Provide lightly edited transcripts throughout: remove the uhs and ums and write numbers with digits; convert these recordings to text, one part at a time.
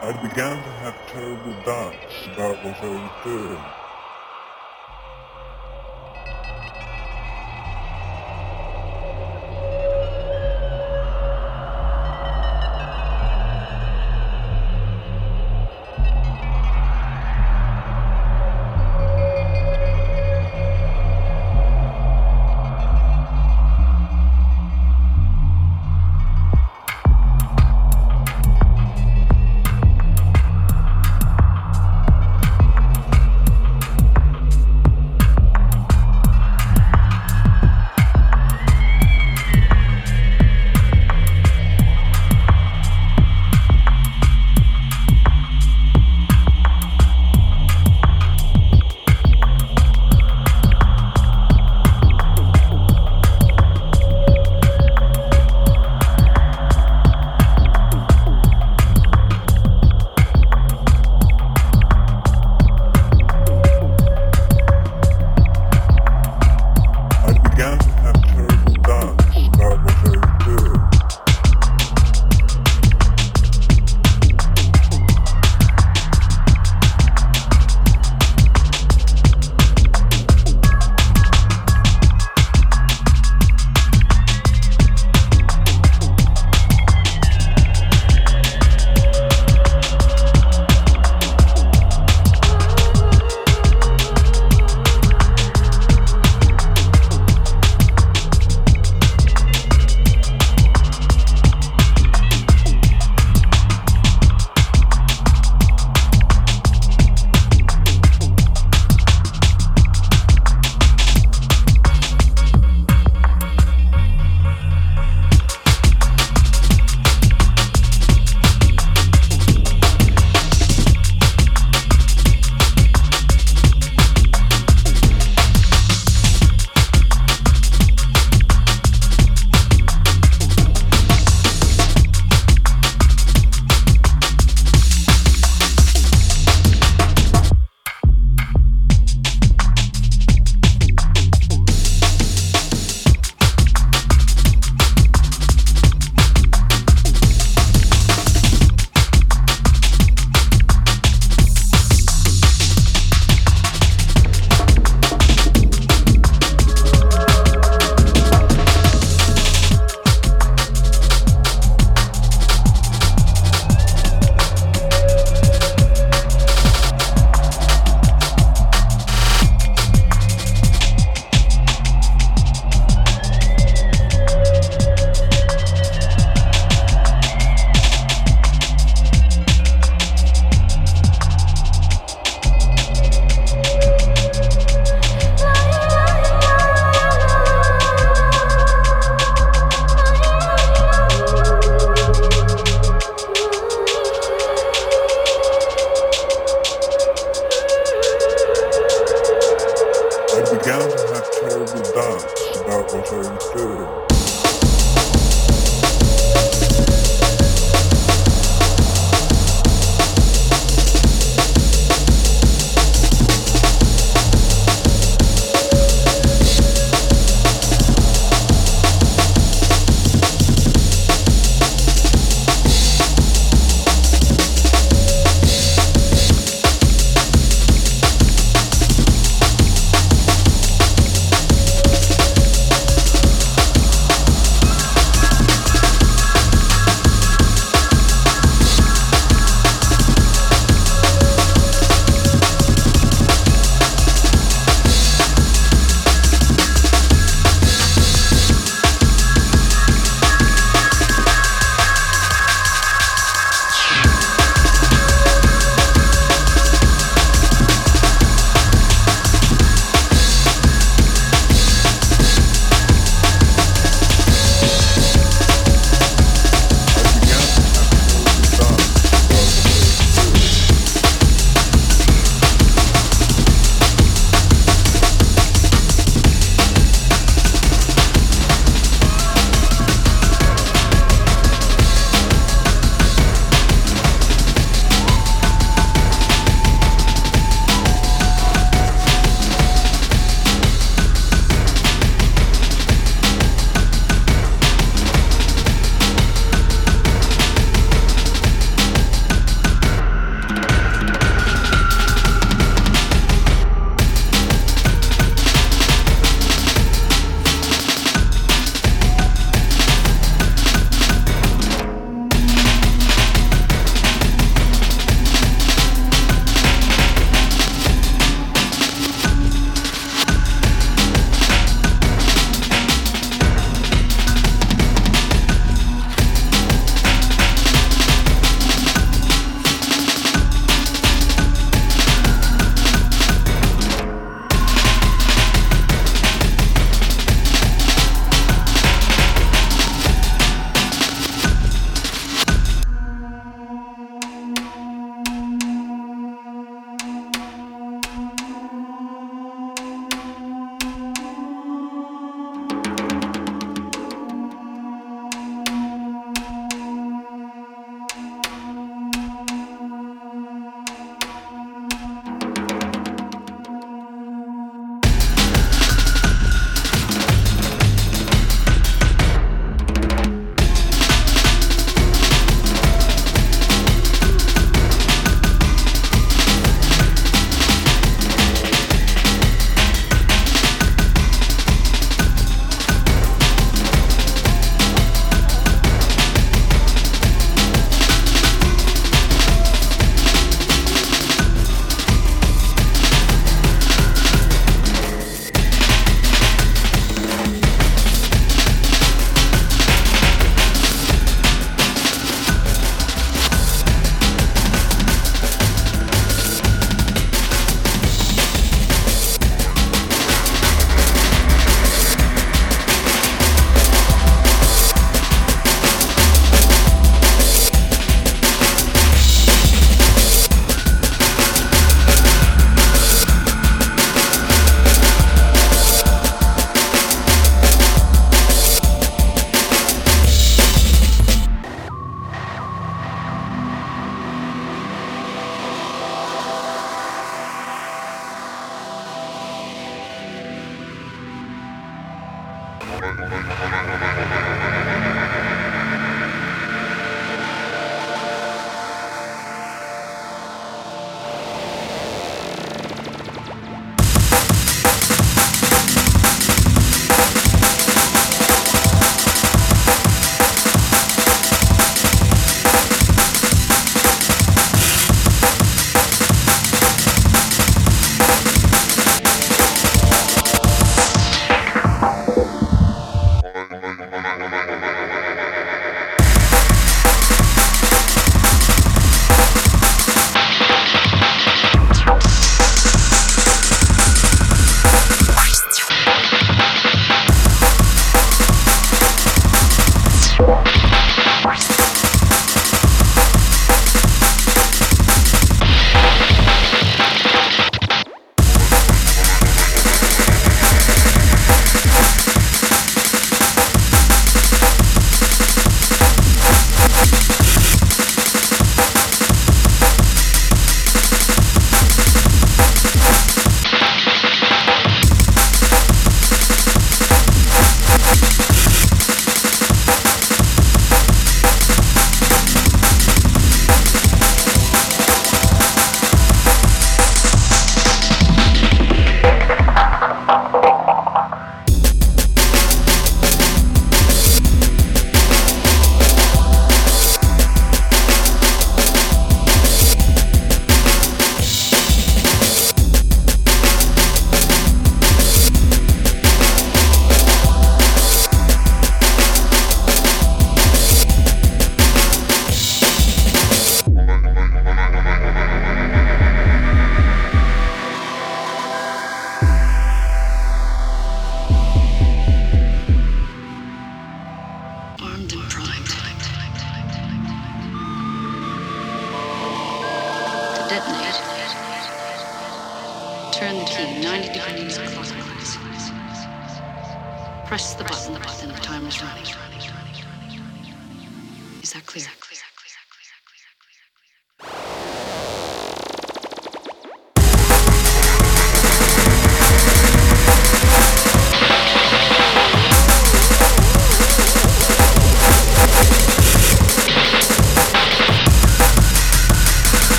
I began to have terrible doubts about what I was doing.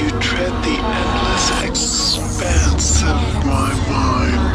you tread the endless expanse of my mind.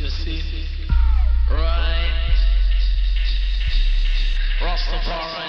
you see, right, Rastafari.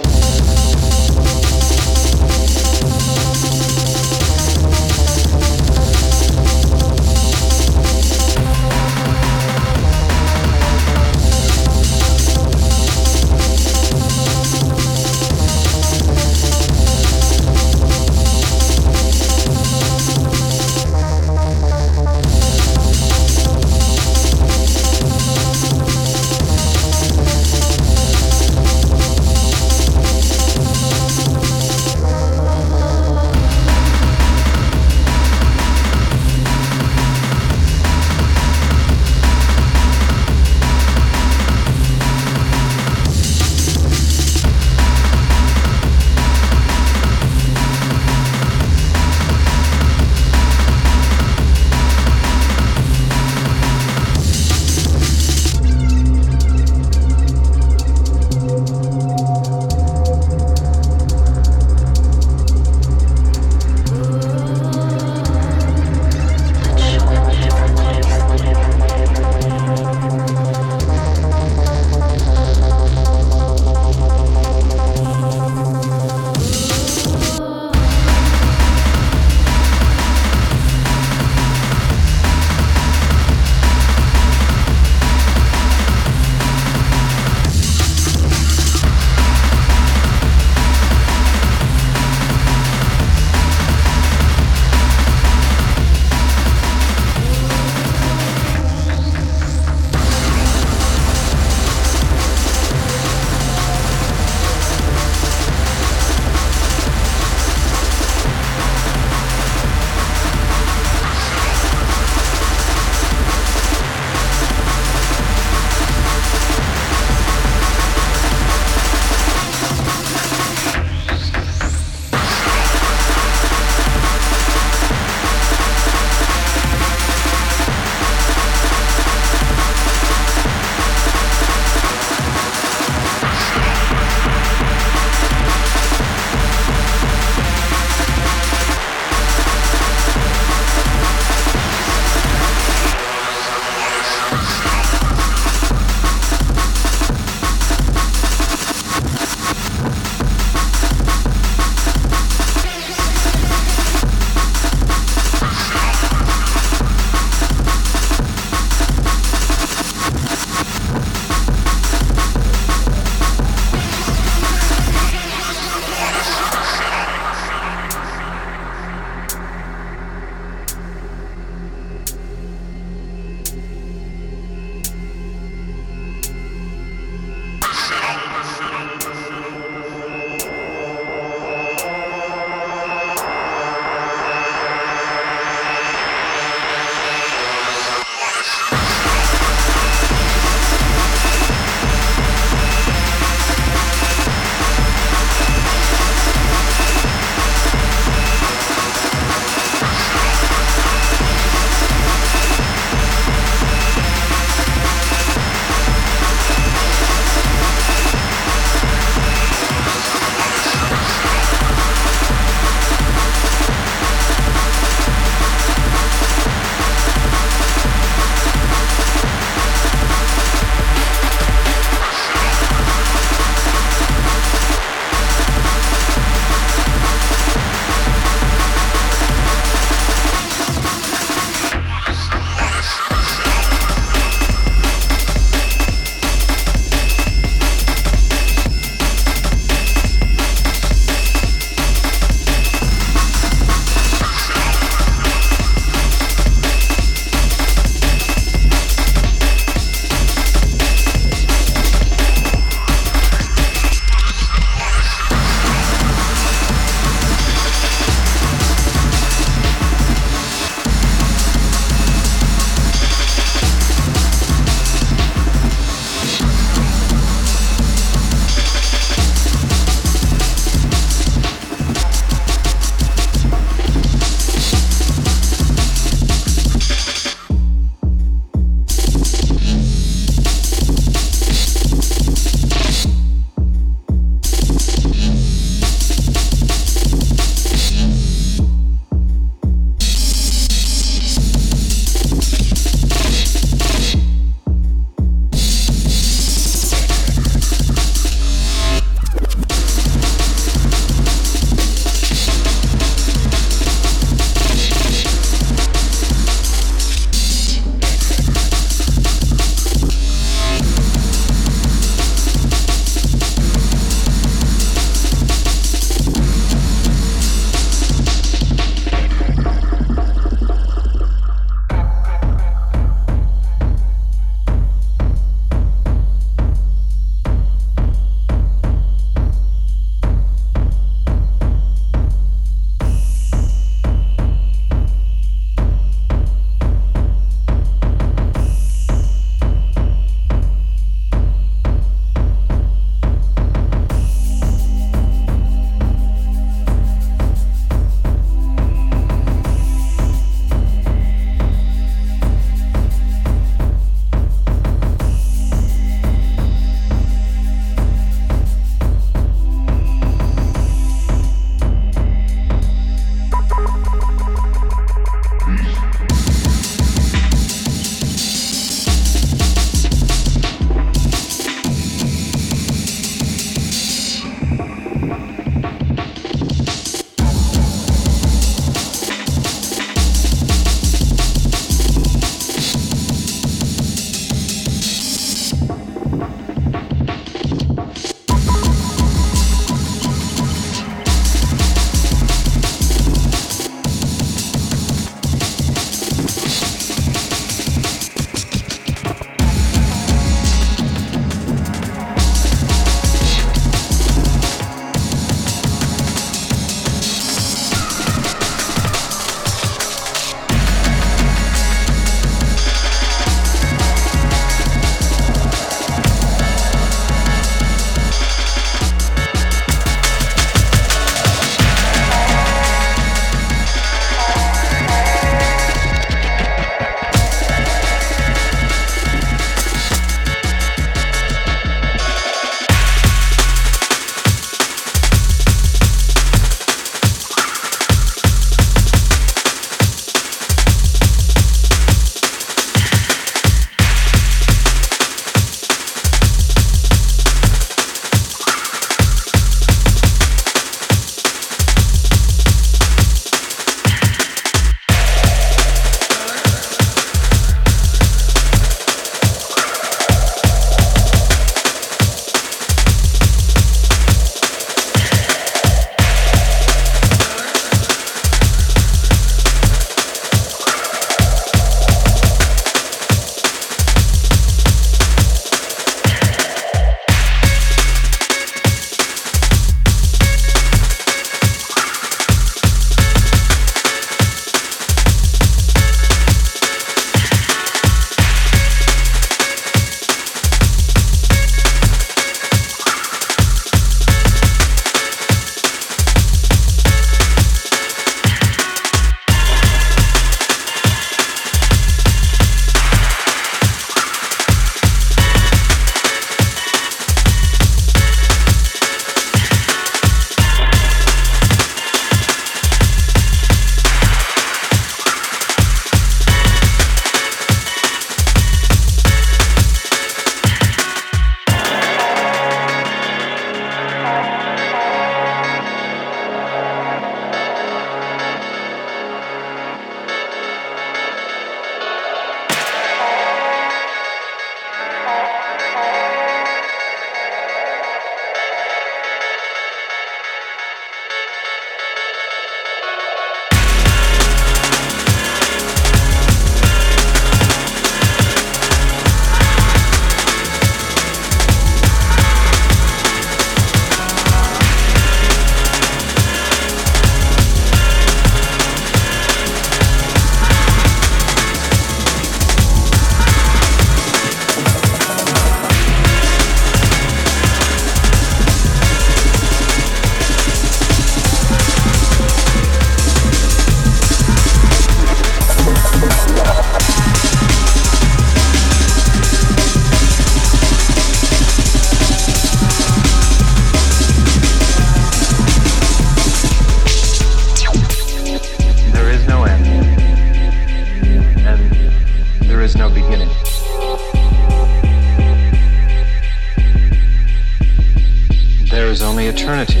is only eternity.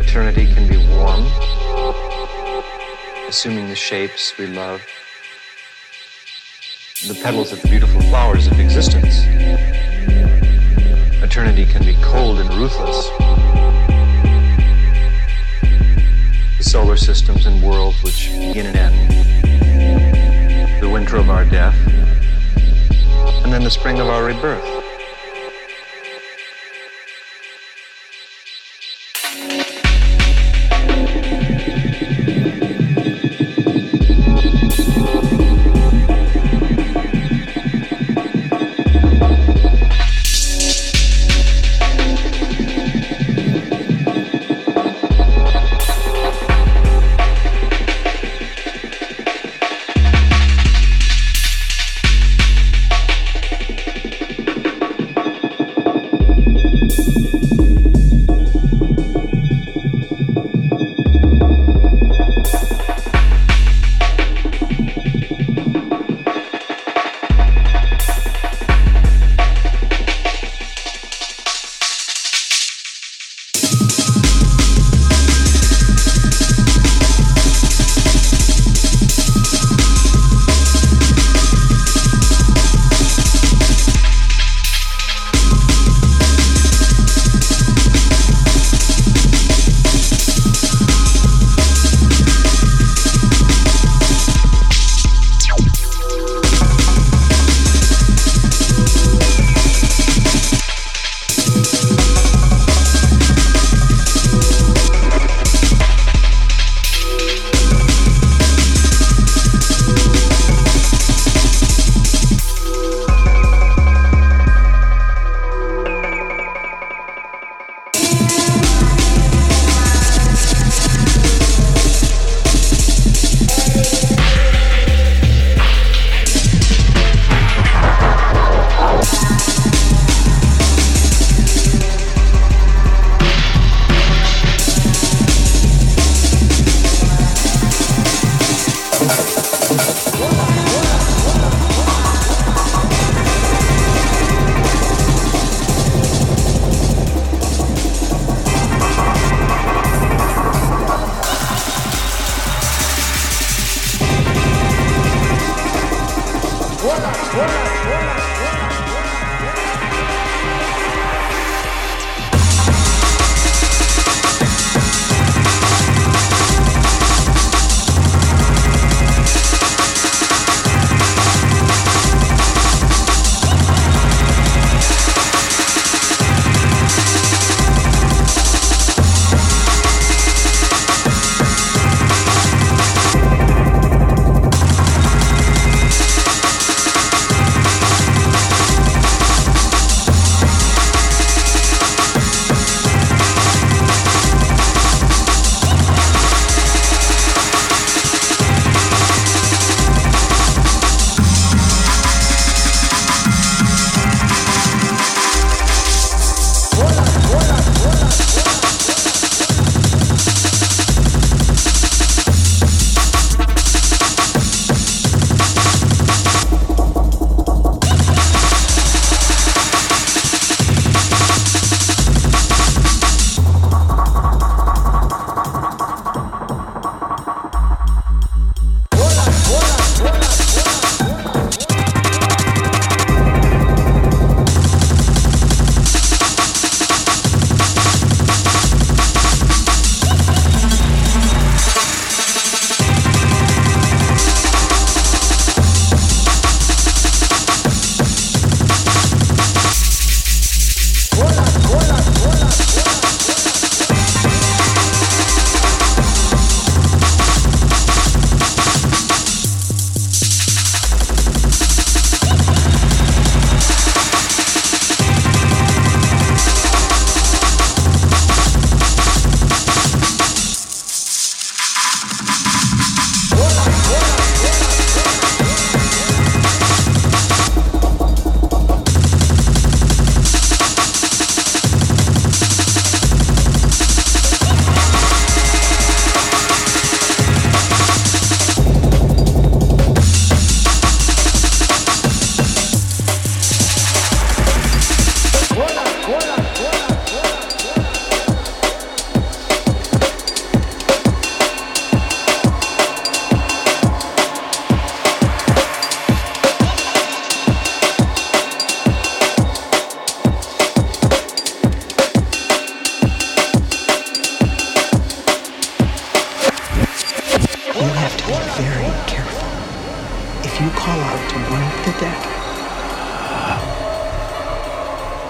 Eternity can be warm, assuming the shapes we love, the petals of the beautiful flowers of existence. Eternity can be cold and ruthless. The solar systems and worlds which begin and end, the winter of our death, and then the spring of our rebirth.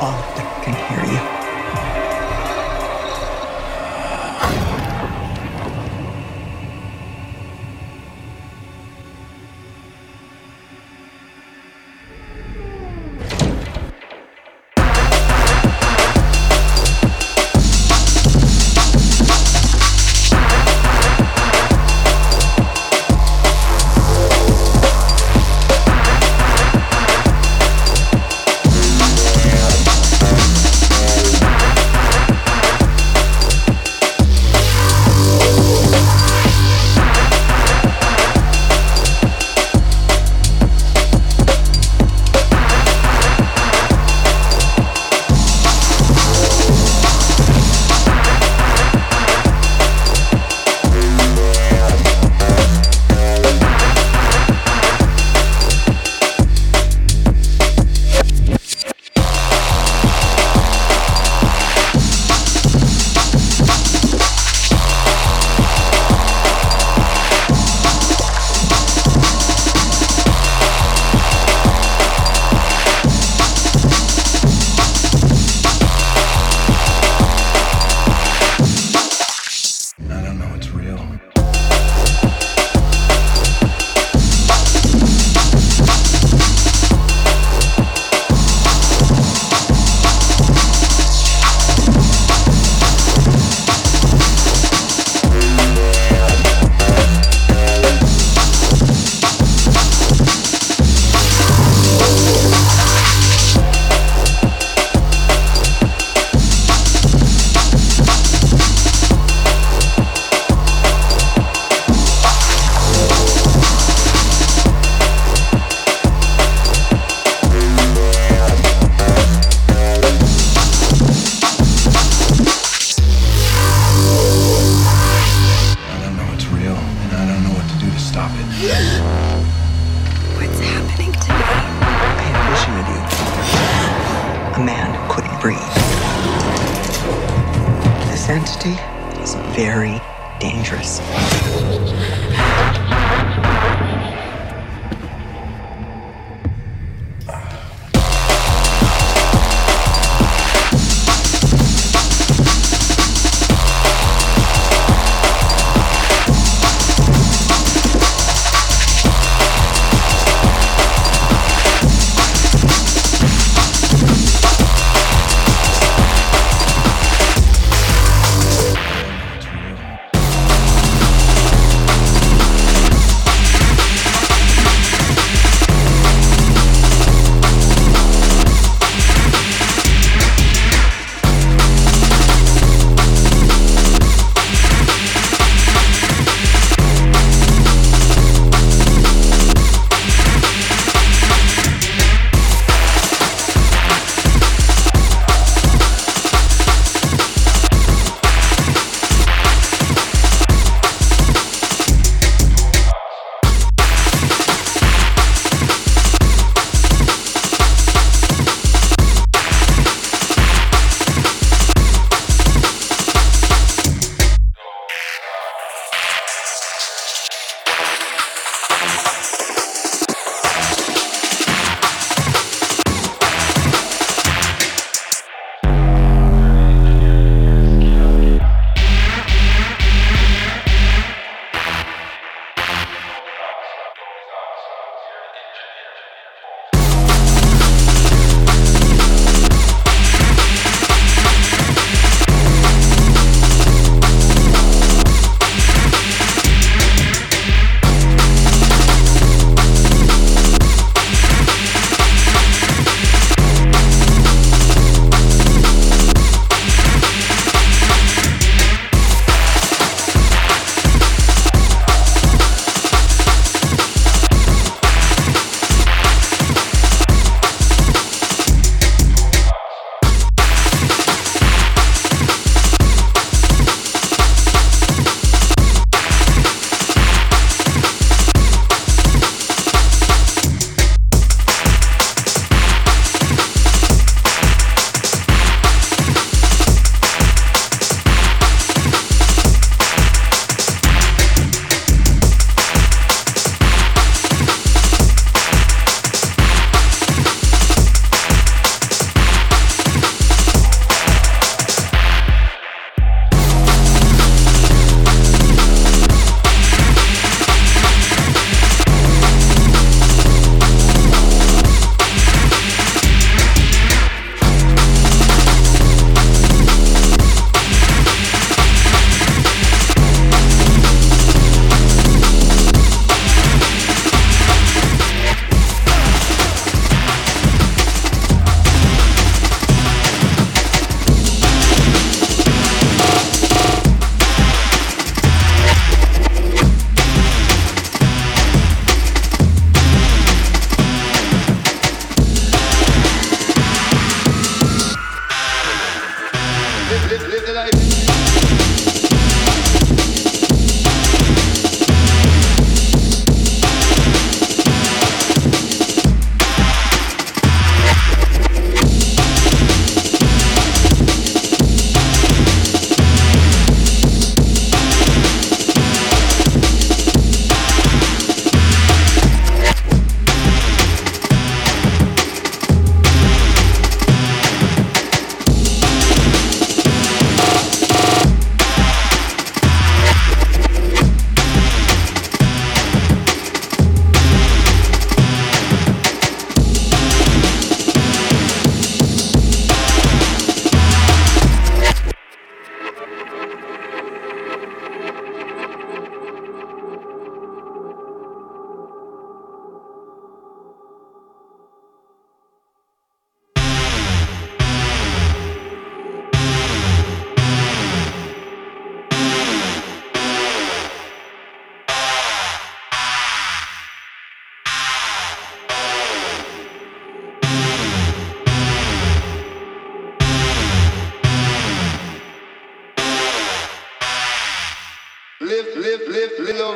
all that can hear you.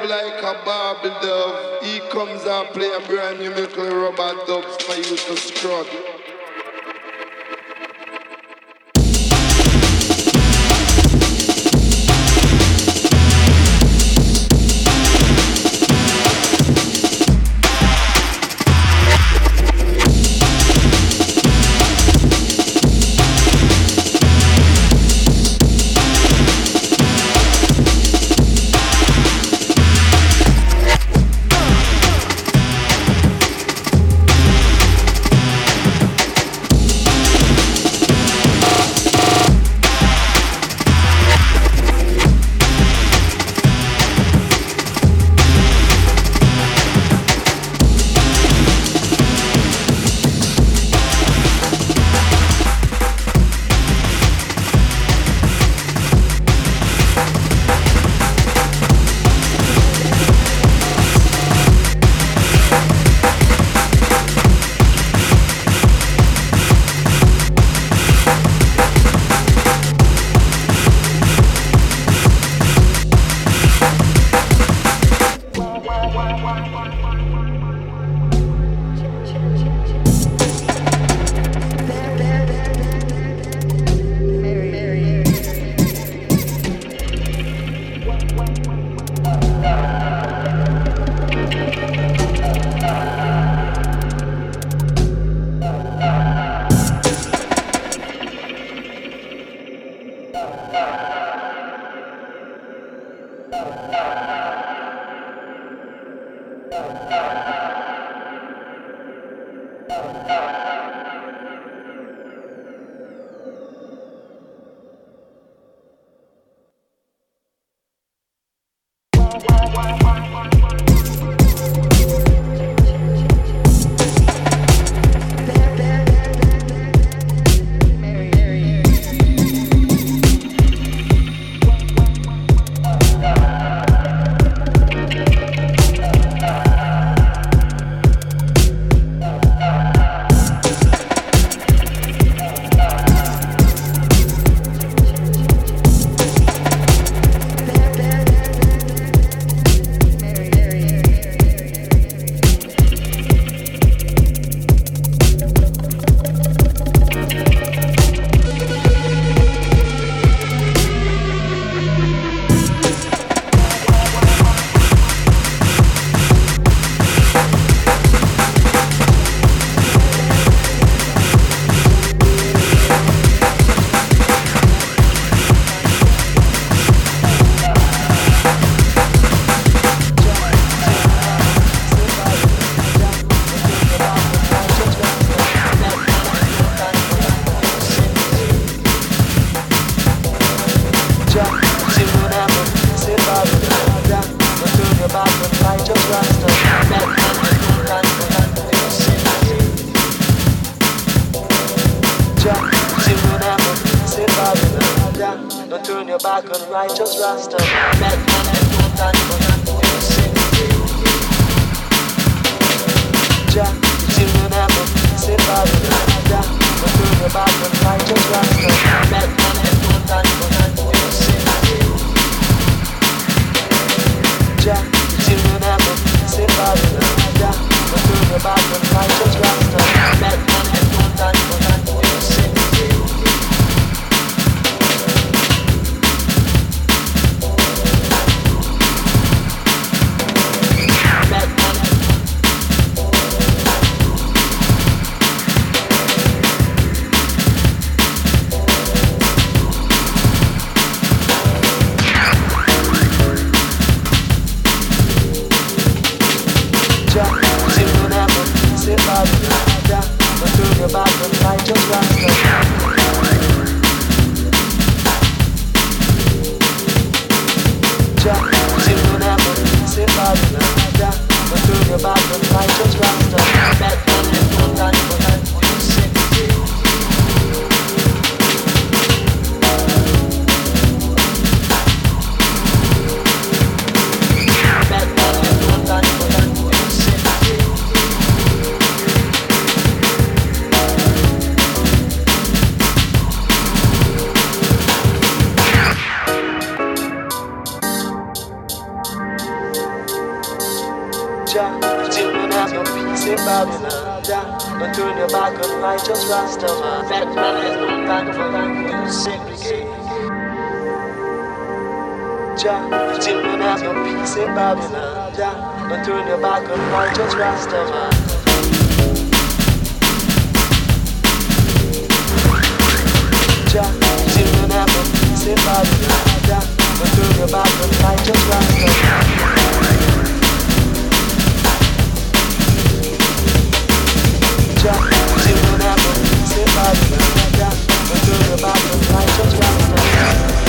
love like a Barbie dove. He comes and play a brand new Michael Robert dubs for you to struggle. the back of my just rust of a fat man, back of a man who segregate. Jah, you didn't have your peace in Babylon, Jah, but turn your back on my just rust of a. Jah, you didn't have your peace in Babylon, Jah, but turn your back on my just rust of a. Jah, you don't have to say bad about Jah, but do the bad of life just right now.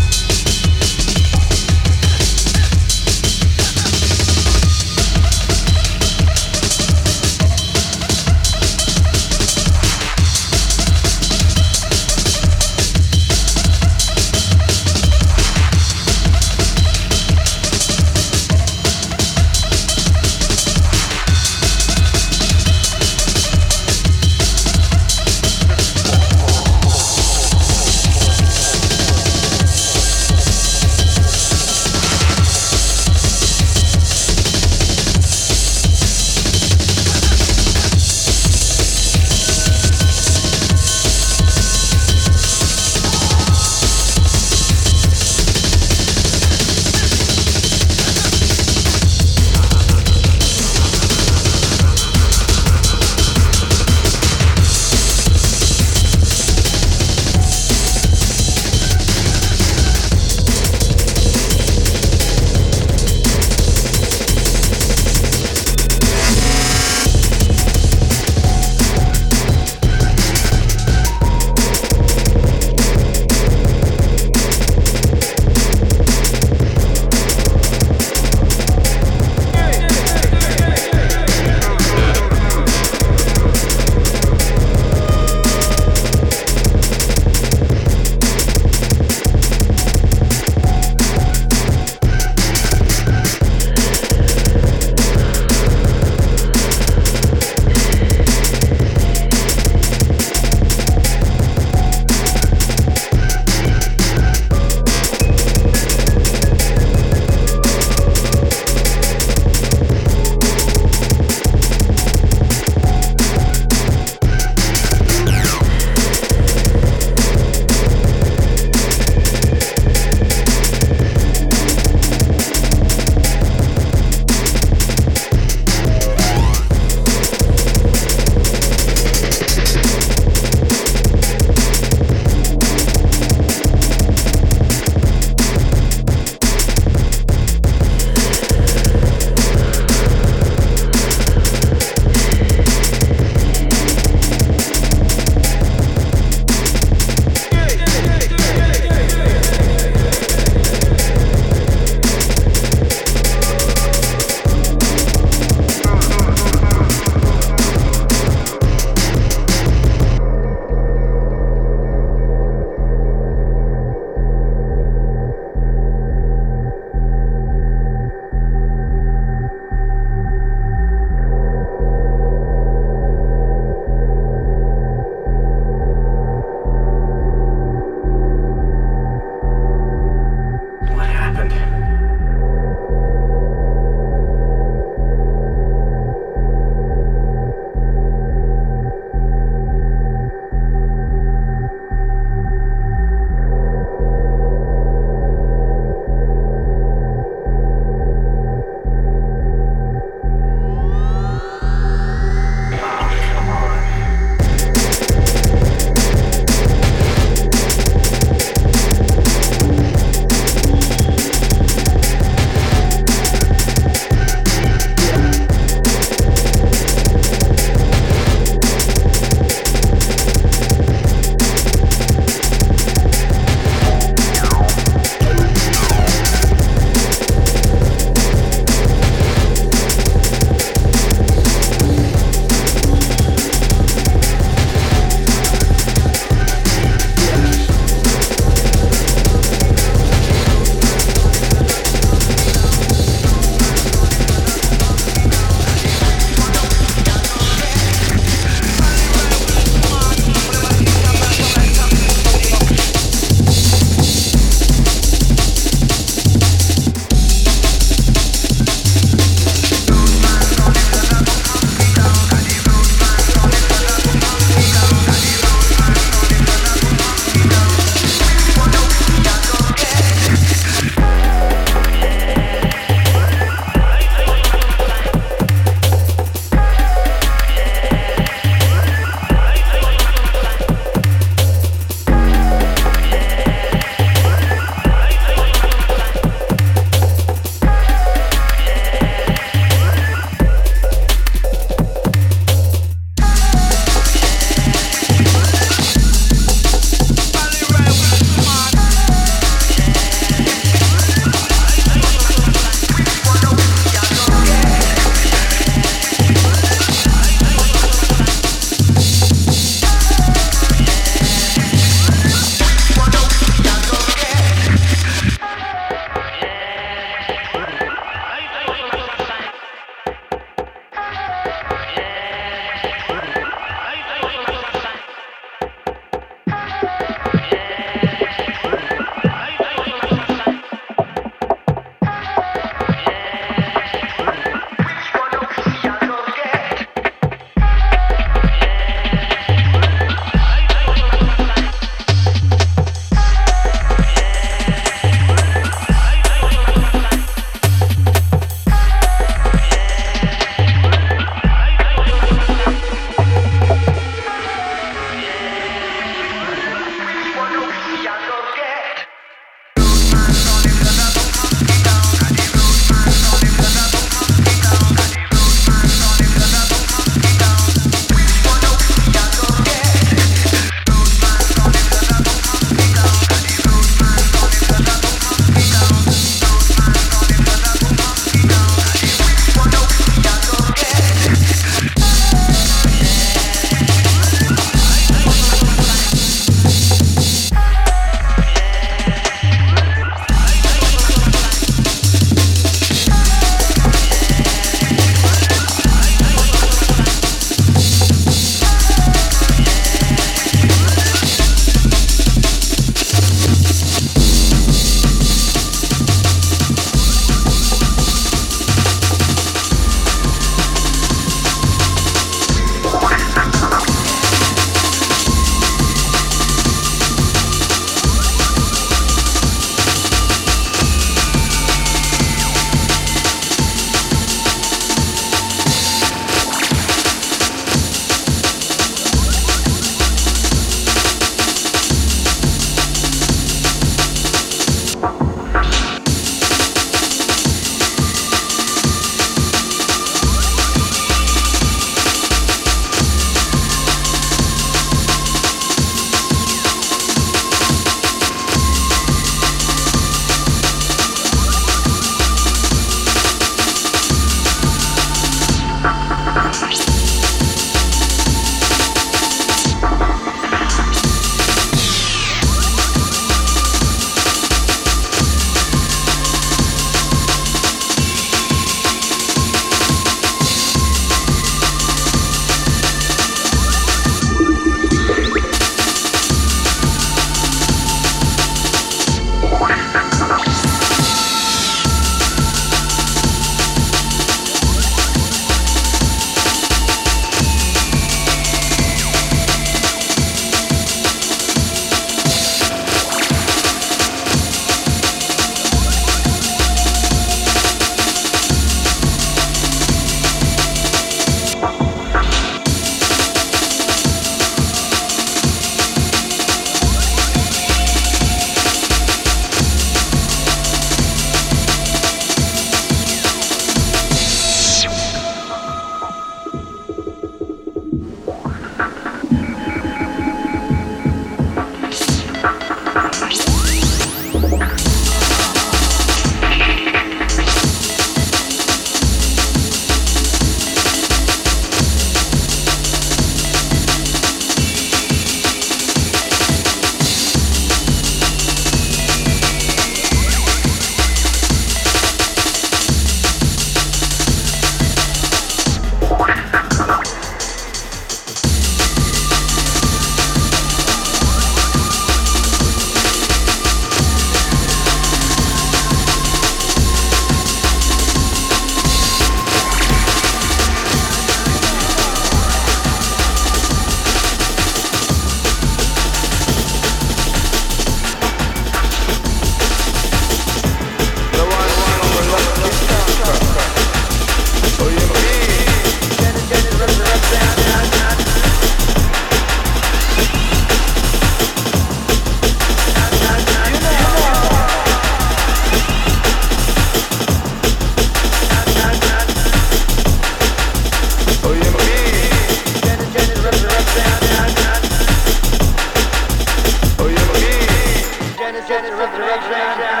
its resurrection.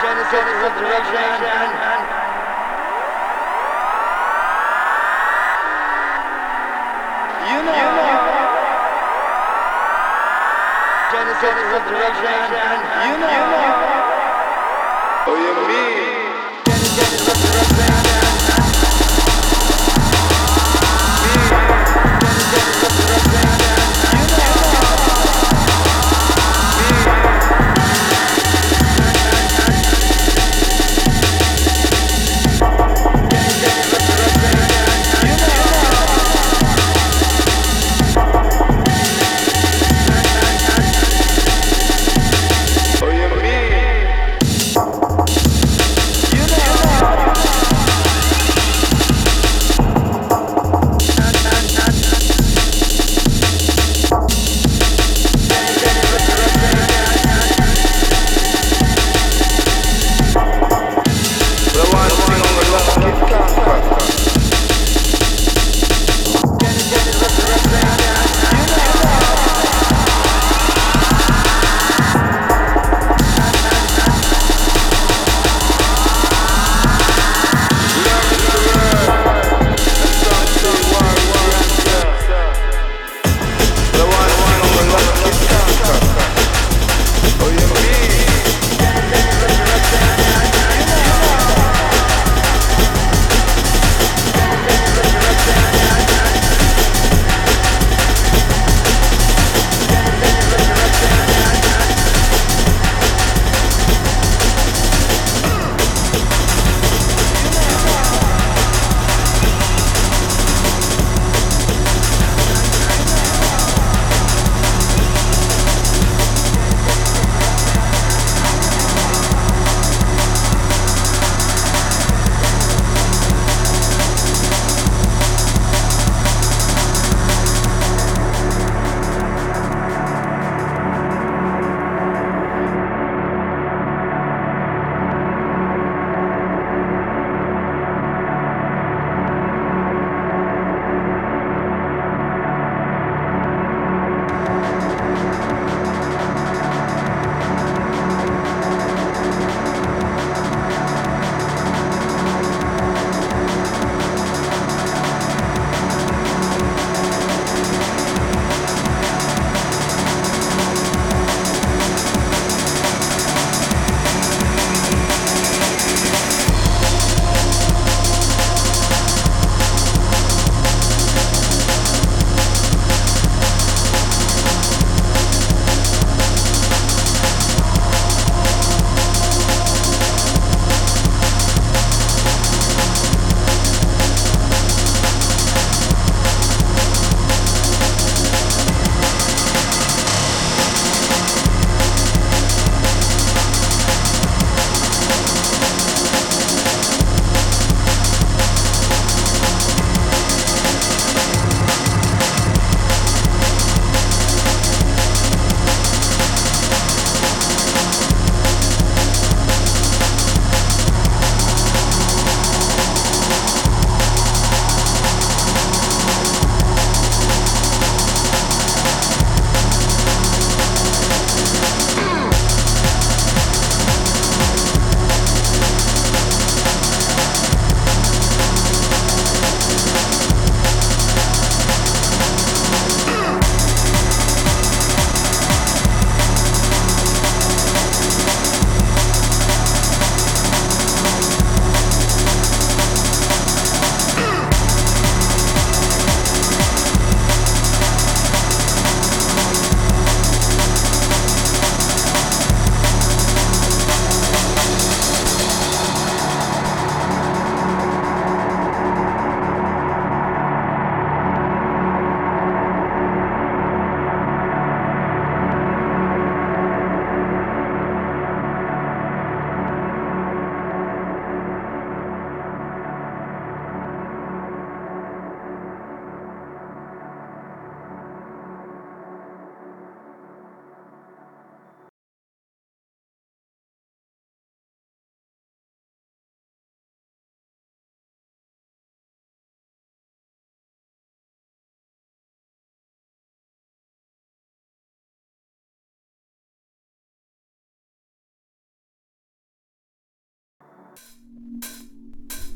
Genesis resurrection. Genesis resurrection, you know. Oh, you mean? Genesis resurrection.